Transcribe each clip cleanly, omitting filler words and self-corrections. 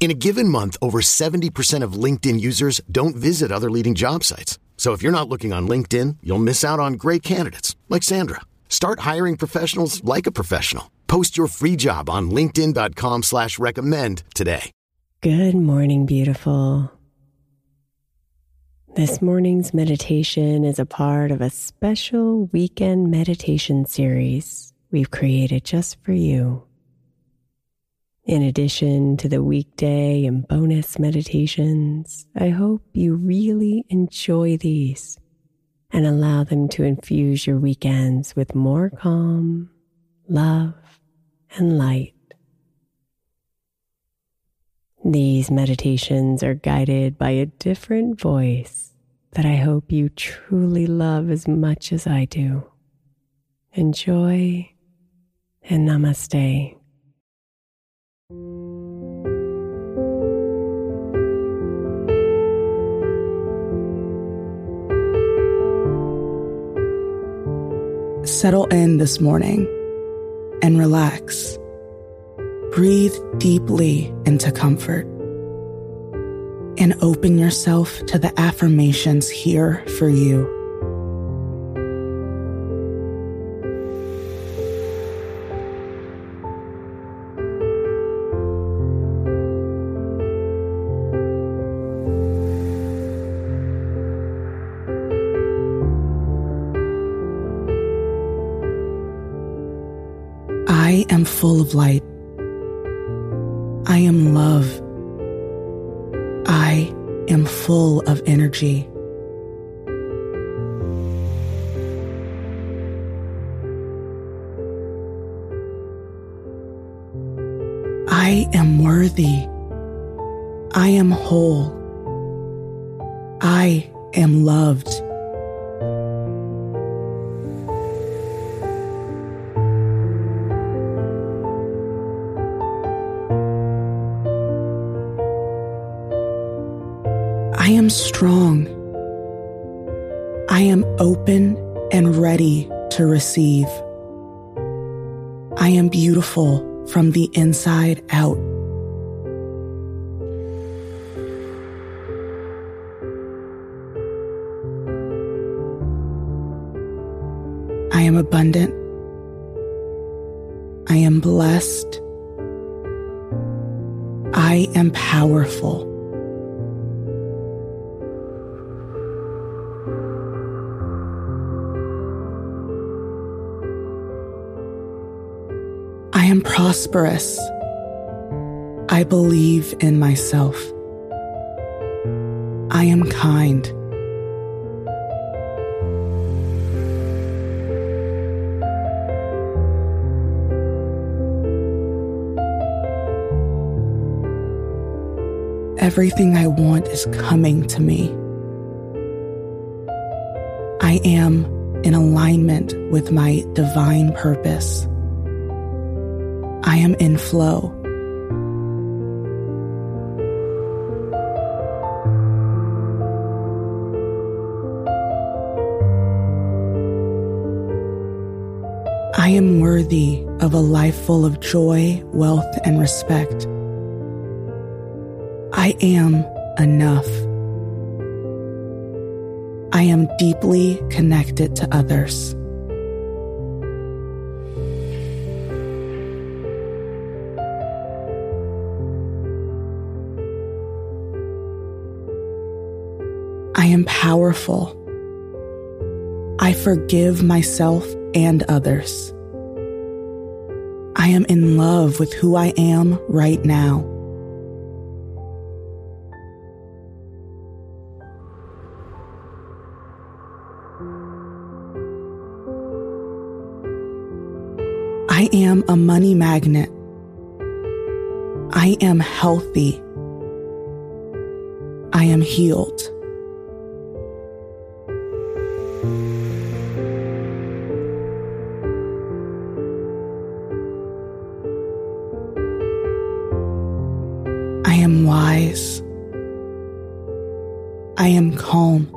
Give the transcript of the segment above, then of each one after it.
In a given month, over 70% of LinkedIn users don't visit other leading job sites. So if you're not looking on LinkedIn, you'll miss out on great candidates like Sandra. Start hiring professionals like a professional. Post your free job on linkedin.com/recommend today. Good morning, beautiful. This morning's meditation is a part of a special weekend meditation series we've created just for you. In addition to the weekday and bonus meditations, I hope you really enjoy these and allow them to infuse your weekends with more calm, love, and light. These meditations are guided by a different voice that I hope you truly love as much as I do. Enjoy, and namaste. Settle in this morning and relax. Breathe deeply into comfort and open yourself to the affirmations here for you. I am full of light. I am love. I am full of energy. I am worthy. I am whole. I am loved. I am strong. I am open and ready to receive. I am beautiful from the inside out. I am abundant. I am blessed. I am powerful. I am prosperous. I believe in myself. I am kind. Everything I want is coming to me. I am in alignment with my divine purpose. I am in flow. I am worthy of a life full of joy, wealth, and respect. I am enough. I am deeply connected to others. I am powerful. I forgive myself and others. I am in love with who I am right now. I am a money magnet. I am healthy. I am healed. I am wise. I am calm.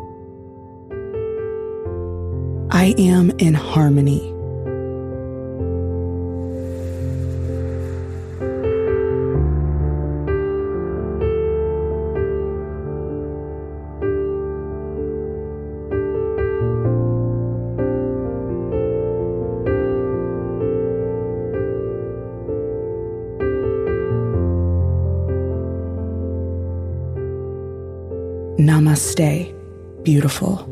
I am in harmony. Namaste, beautiful.